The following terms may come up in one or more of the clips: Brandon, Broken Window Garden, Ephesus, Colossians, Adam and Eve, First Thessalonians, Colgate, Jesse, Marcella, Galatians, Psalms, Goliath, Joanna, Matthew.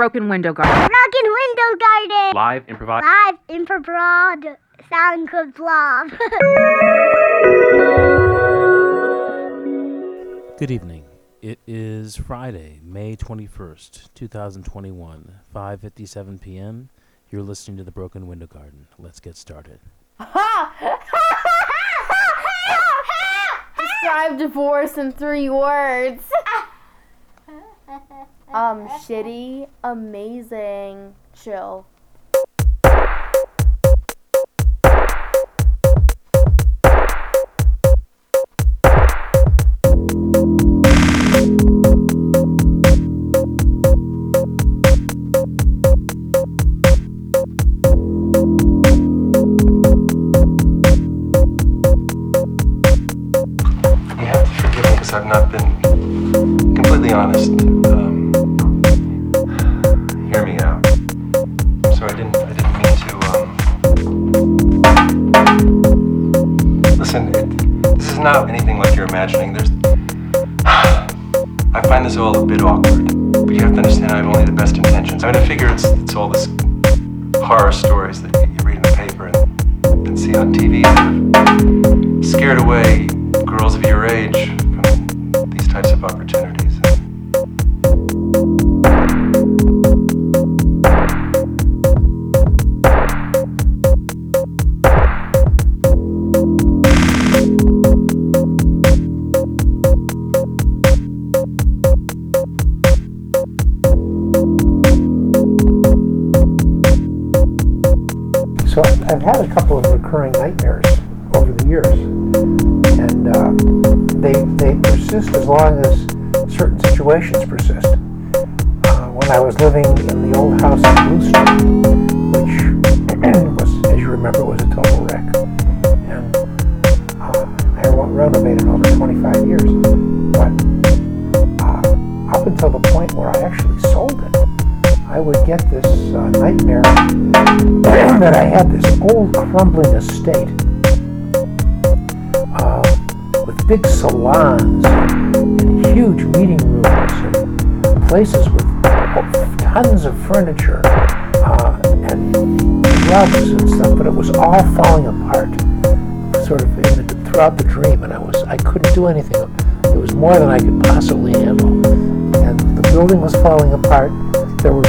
Broken Window Garden. Broken Window Garden. Live improvised. Live improvised sound clip vlog. Good evening. It is Friday, May 21st, 2021, 5:57 p.m. You're listening to the Broken Window Garden. Let's get started. Describe divorce in 3 words. Shitty, amazing, chill.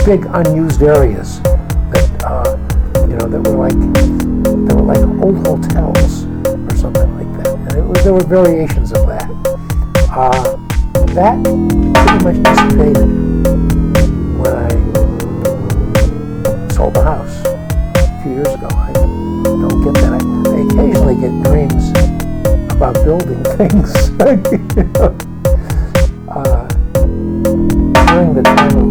Big unused areas that that were like old hotels or something like that, and there were variations of that. That pretty much dissipated when I sold the house a few years ago. I don't get that. I occasionally get dreams about building things. You know? During the time of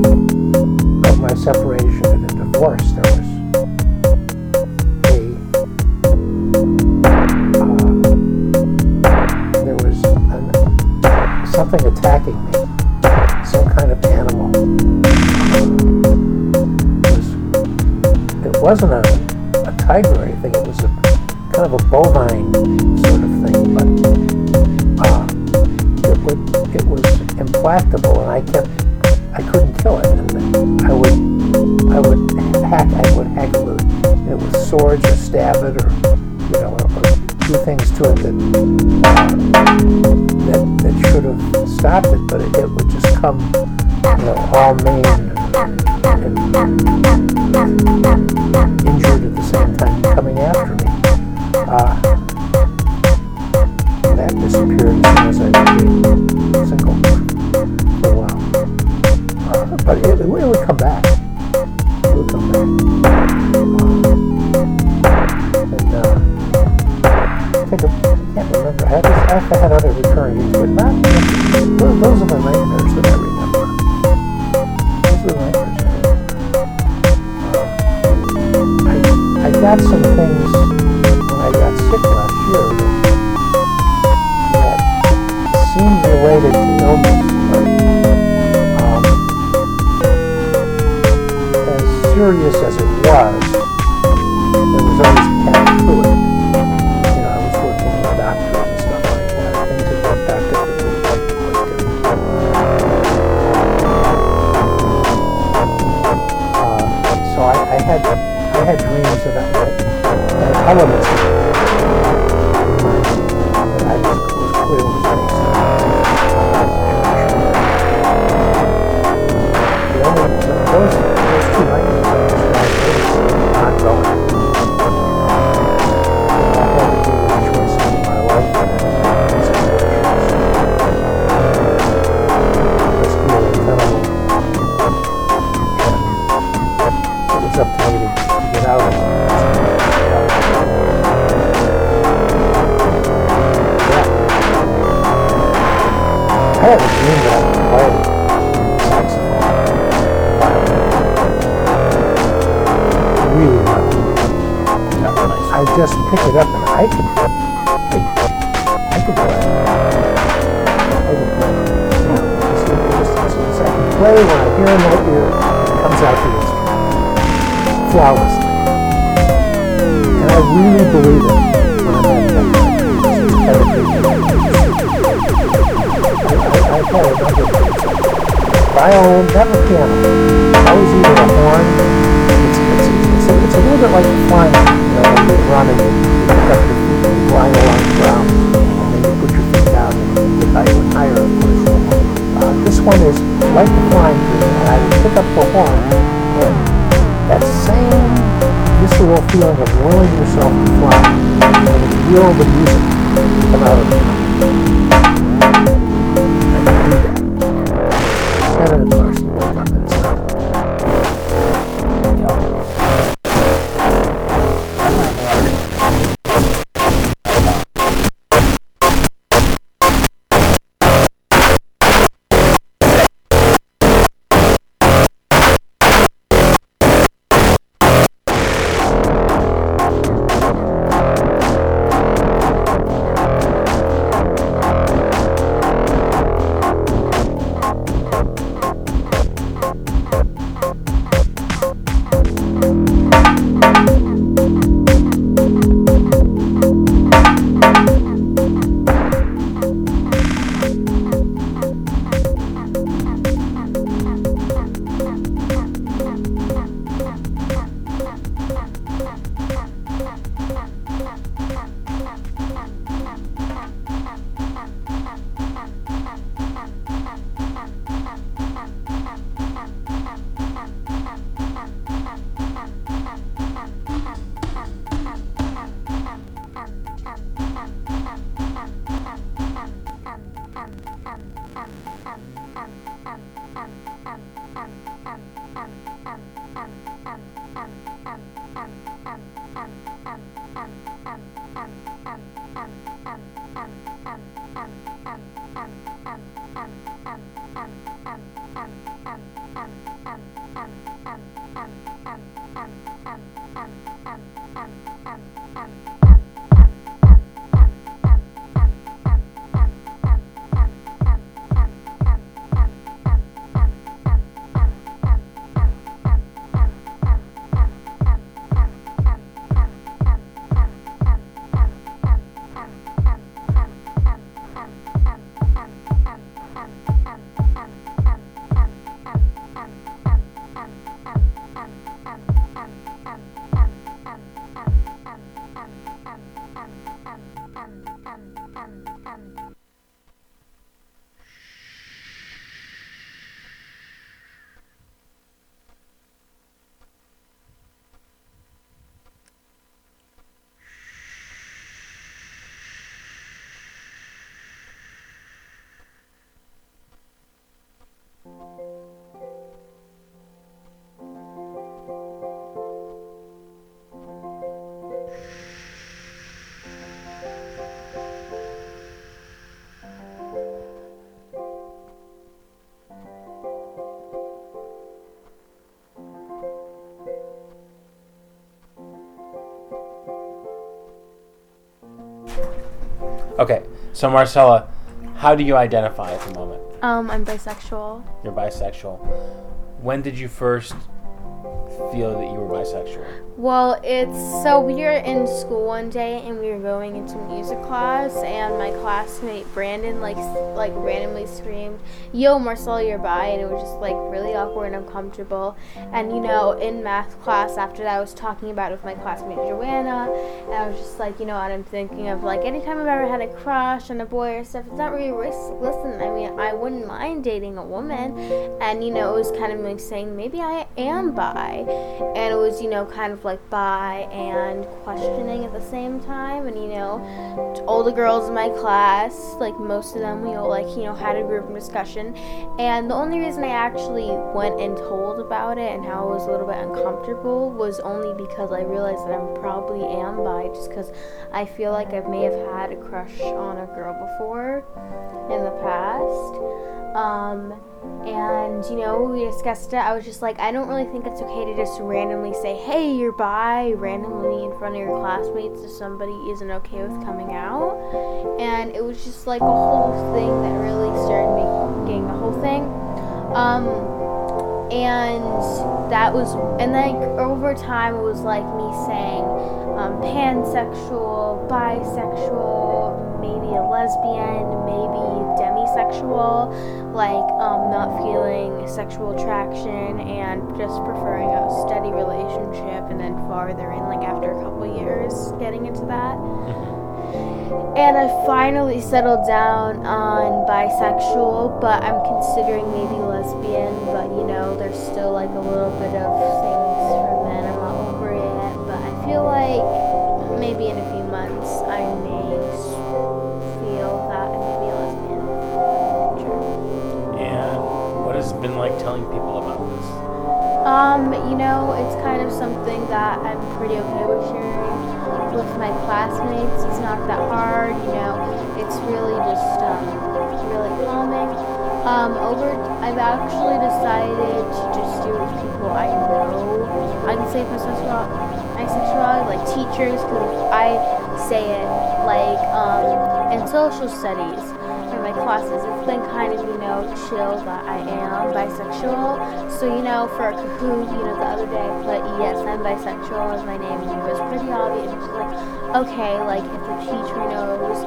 my separation and the divorce, there was something attacking me, some kind of animal. It wasn't a tiger or anything. It was a kind of a bovine sort of thing, but it was implacable, and I couldn't kill it, and I would hack with it with swords or stab it or do things to it that should have stopped it, but it would just come all mean and injured at the same time coming after me. That disappeared as soon as I became single for a while. But it would come back. It would come back. I can't remember. I had other recurring, but not those are the nightmares that I remember. Those are the nightmares. I got some things when I got sick last year that seemed related to illness. Serious as it was, there was always a catch to it. I was working with doctors and stuff like that. I think that doctor was like, I had dreams of that elements. And I just was clear on the only those two nightmares I just had not going. I had to do the choices in my life and it's up to me to get out of it. I had a dream that I was playing saxophone, violin, really violin. I just picked it up and I could play. I can play when I hear in my ear, it comes out the instrument, flawlessly. And I really believe it when I'm I play a number of things. Violin, never piano. Always either a horn. It's a little bit like flying, you know, when you're running, you pick up your feet, you flying along the ground, and then you put your feet down, and you go higher, of course. This one is like the flying tree, and I would pick up the horn, and that same visceral feeling of willing yourself to fly, and the feel the music come out of it. Okay, so Marcella, how do you identify at the moment? I'm bisexual. You're bisexual. When did you first feel that you were bisexual? Well, so we were in school one day and we were going into music class, and my classmate Brandon like randomly screamed, "Yo, Marcella, you're bi," and it was just like really awkward and uncomfortable. And in math class after that, I was talking about it with my classmate Joanna, and I was just like, and I'm thinking of like anytime I've ever had a crush on a boy or stuff, it's not really listen, I mean, I wouldn't mind dating a woman, and it was kind of like saying maybe I am bi, and it was kind of like bi and questioning at the same time. And all the girls in my class, like most of them, we all had a group discussion, and the only reason I actually went and told about it and how I was a little bit uncomfortable was only because I realized that I probably am bi, just because I feel like I may have had a crush on a girl before in the past. And we discussed it. I was just like, I don't really think it's okay to just randomly say, "Hey, you're bi," randomly in front of your classmates if somebody isn't okay with coming out. And it was just like a whole thing that really started making the whole thing. And that was, and like over time, it was like me saying pansexual, bisexual, maybe a lesbian, maybe demisexual, like not feeling sexual attraction and just preferring a steady relationship, and then farther in, like after a couple years, getting into that. And I finally settled down on bisexual, but I'm considering maybe lesbian, but there's still like a little bit of things for men I'm not over yet, but I feel like maybe in a few months I may feel that I may be a lesbian. And what has it been like telling people about this? It's kind of something that I'm pretty okay with sharing with my classmates. It's not that hard, it's really just really calming. I've actually decided to just do it with people I know. I can say my sexuality, like teachers, because I say it like in social studies in my classes. It's been kind of chill that I am bisexual. So for a cocoon, the other day I put "yes, I'm bisexual" as my name, and it was pretty obvious. It was like, okay, like if the teacher knows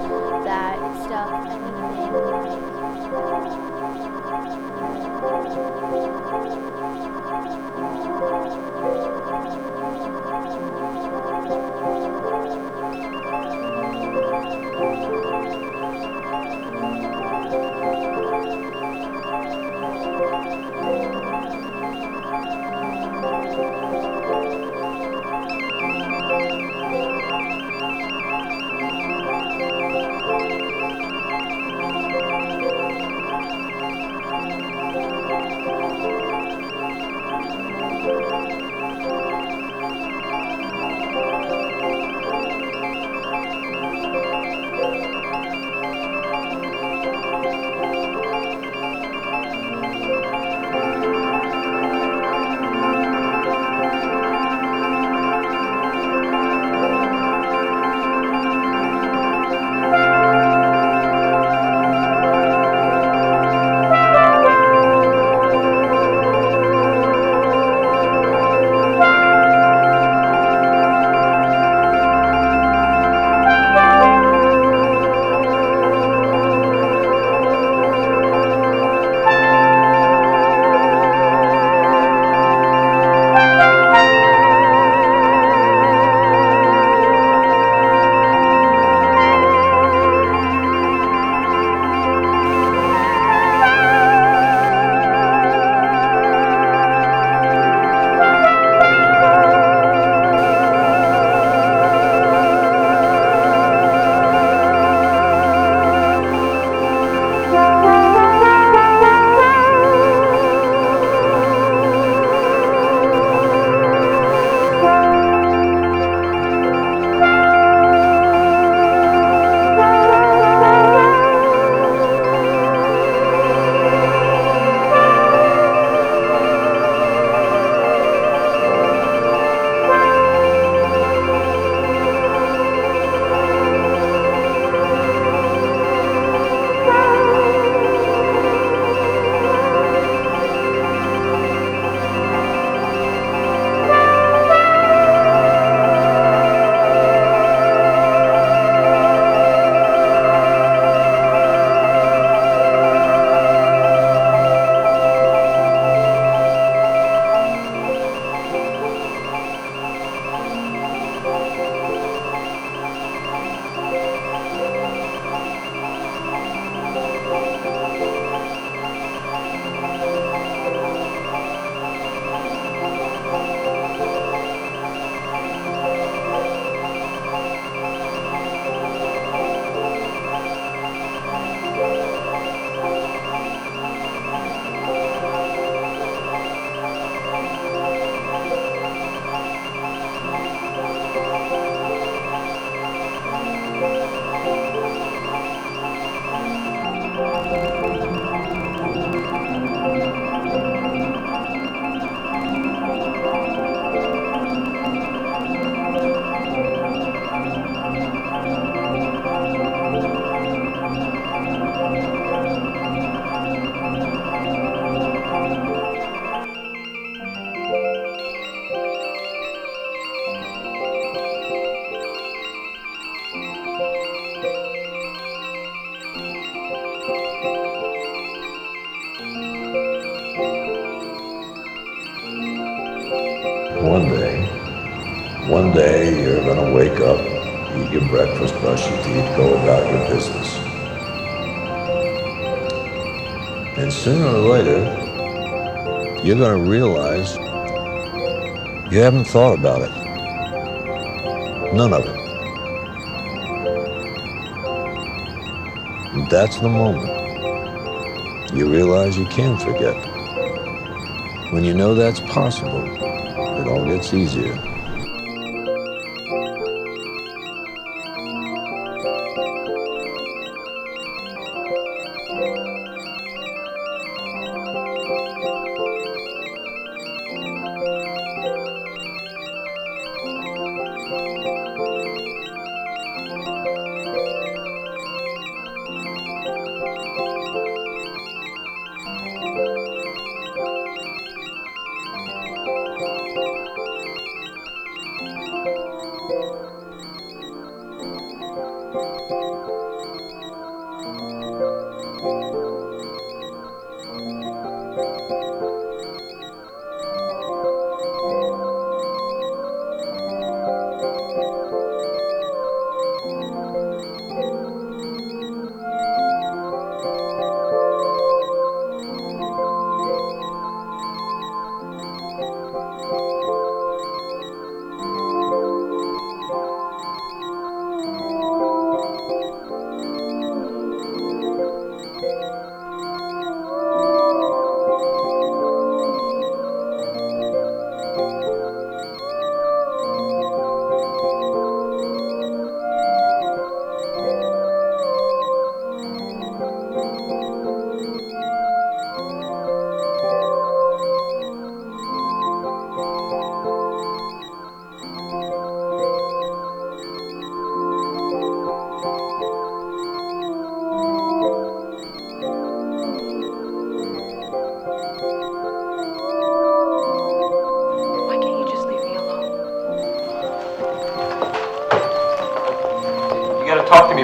that stuff, I mean, One day you're going to wake up, eat your breakfast, brush your teeth, go about your business. And sooner or later, you're going to realize you haven't thought about it. None of it. And that's the moment you realize you can forget. When you know that's possible, it all gets easier.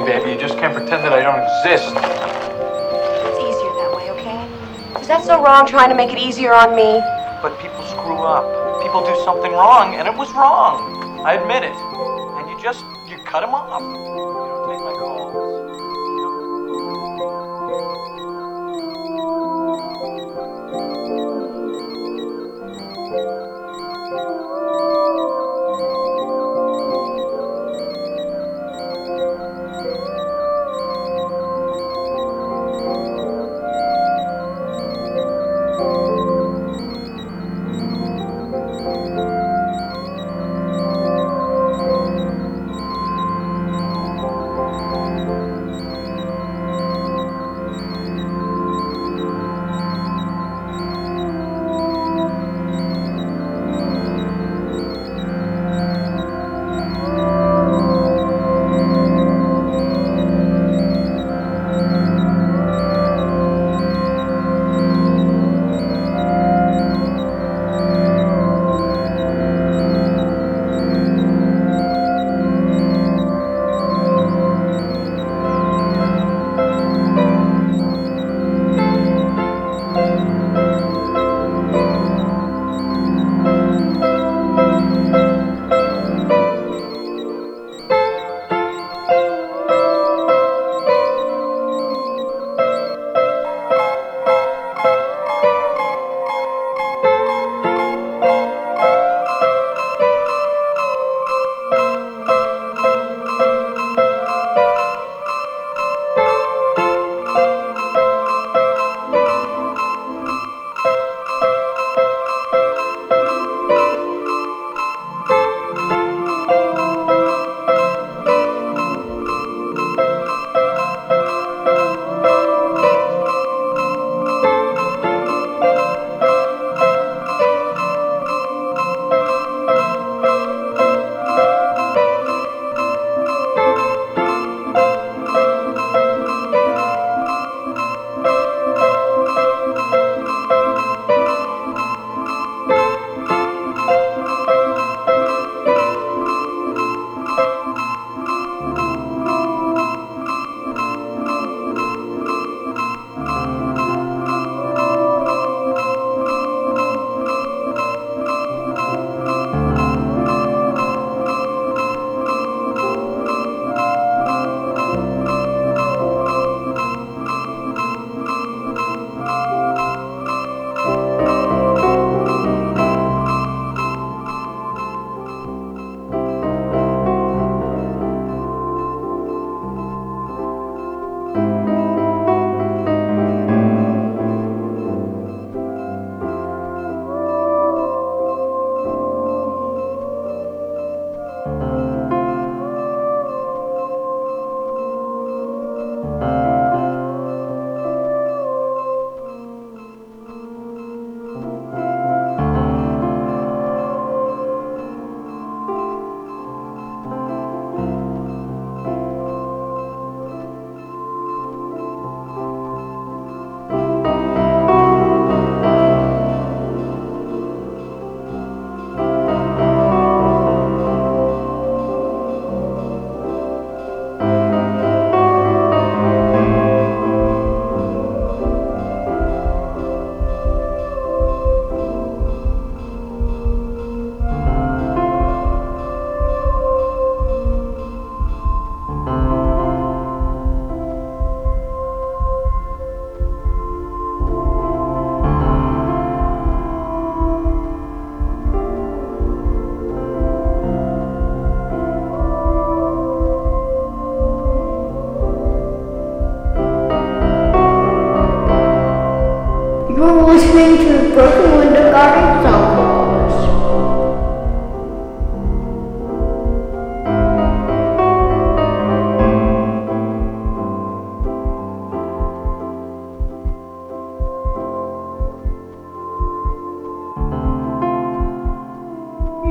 Baby, you just can't pretend that I don't exist. It's easier that way, okay? Is that so wrong, trying to make it easier on me? But people screw up. People do something wrong, and it was wrong. I admit it. And you cut them off. You don't take my calls.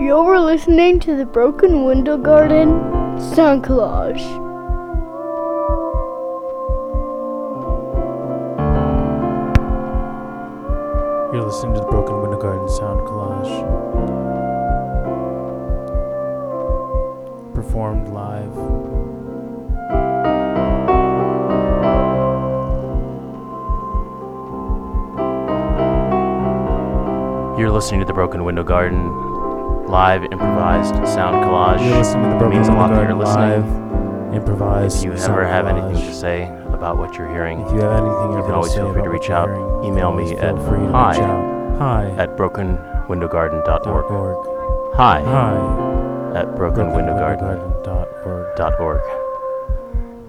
You're listening to the Broken Window Garden sound collage. You're listening to the Broken Window Garden sound collage. Performed live. You're listening to the Broken Window Garden live improvised sound collage. You're listening to the Broken Window Garden live improvised. If you ever have anything to say about what you're hearing, if you have anything, you can always feel free to reach out. Email me at hi@brokenwindowgarden.org. hi@brokenwindowgarden.org.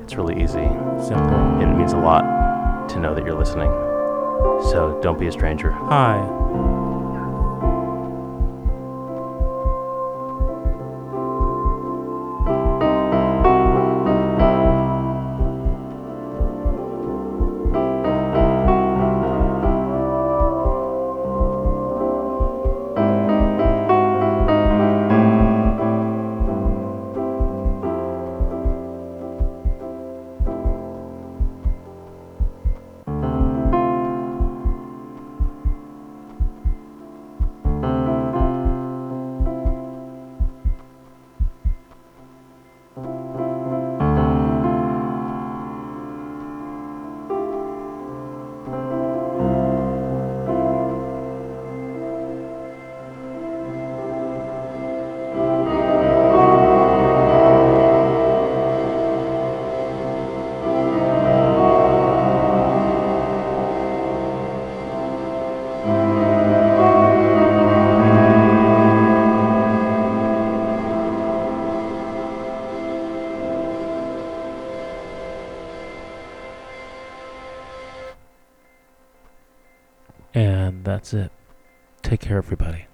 It's really easy. Simple. It means a lot to know that you're listening. So don't be a stranger. Hi. That's it. Take care, everybody.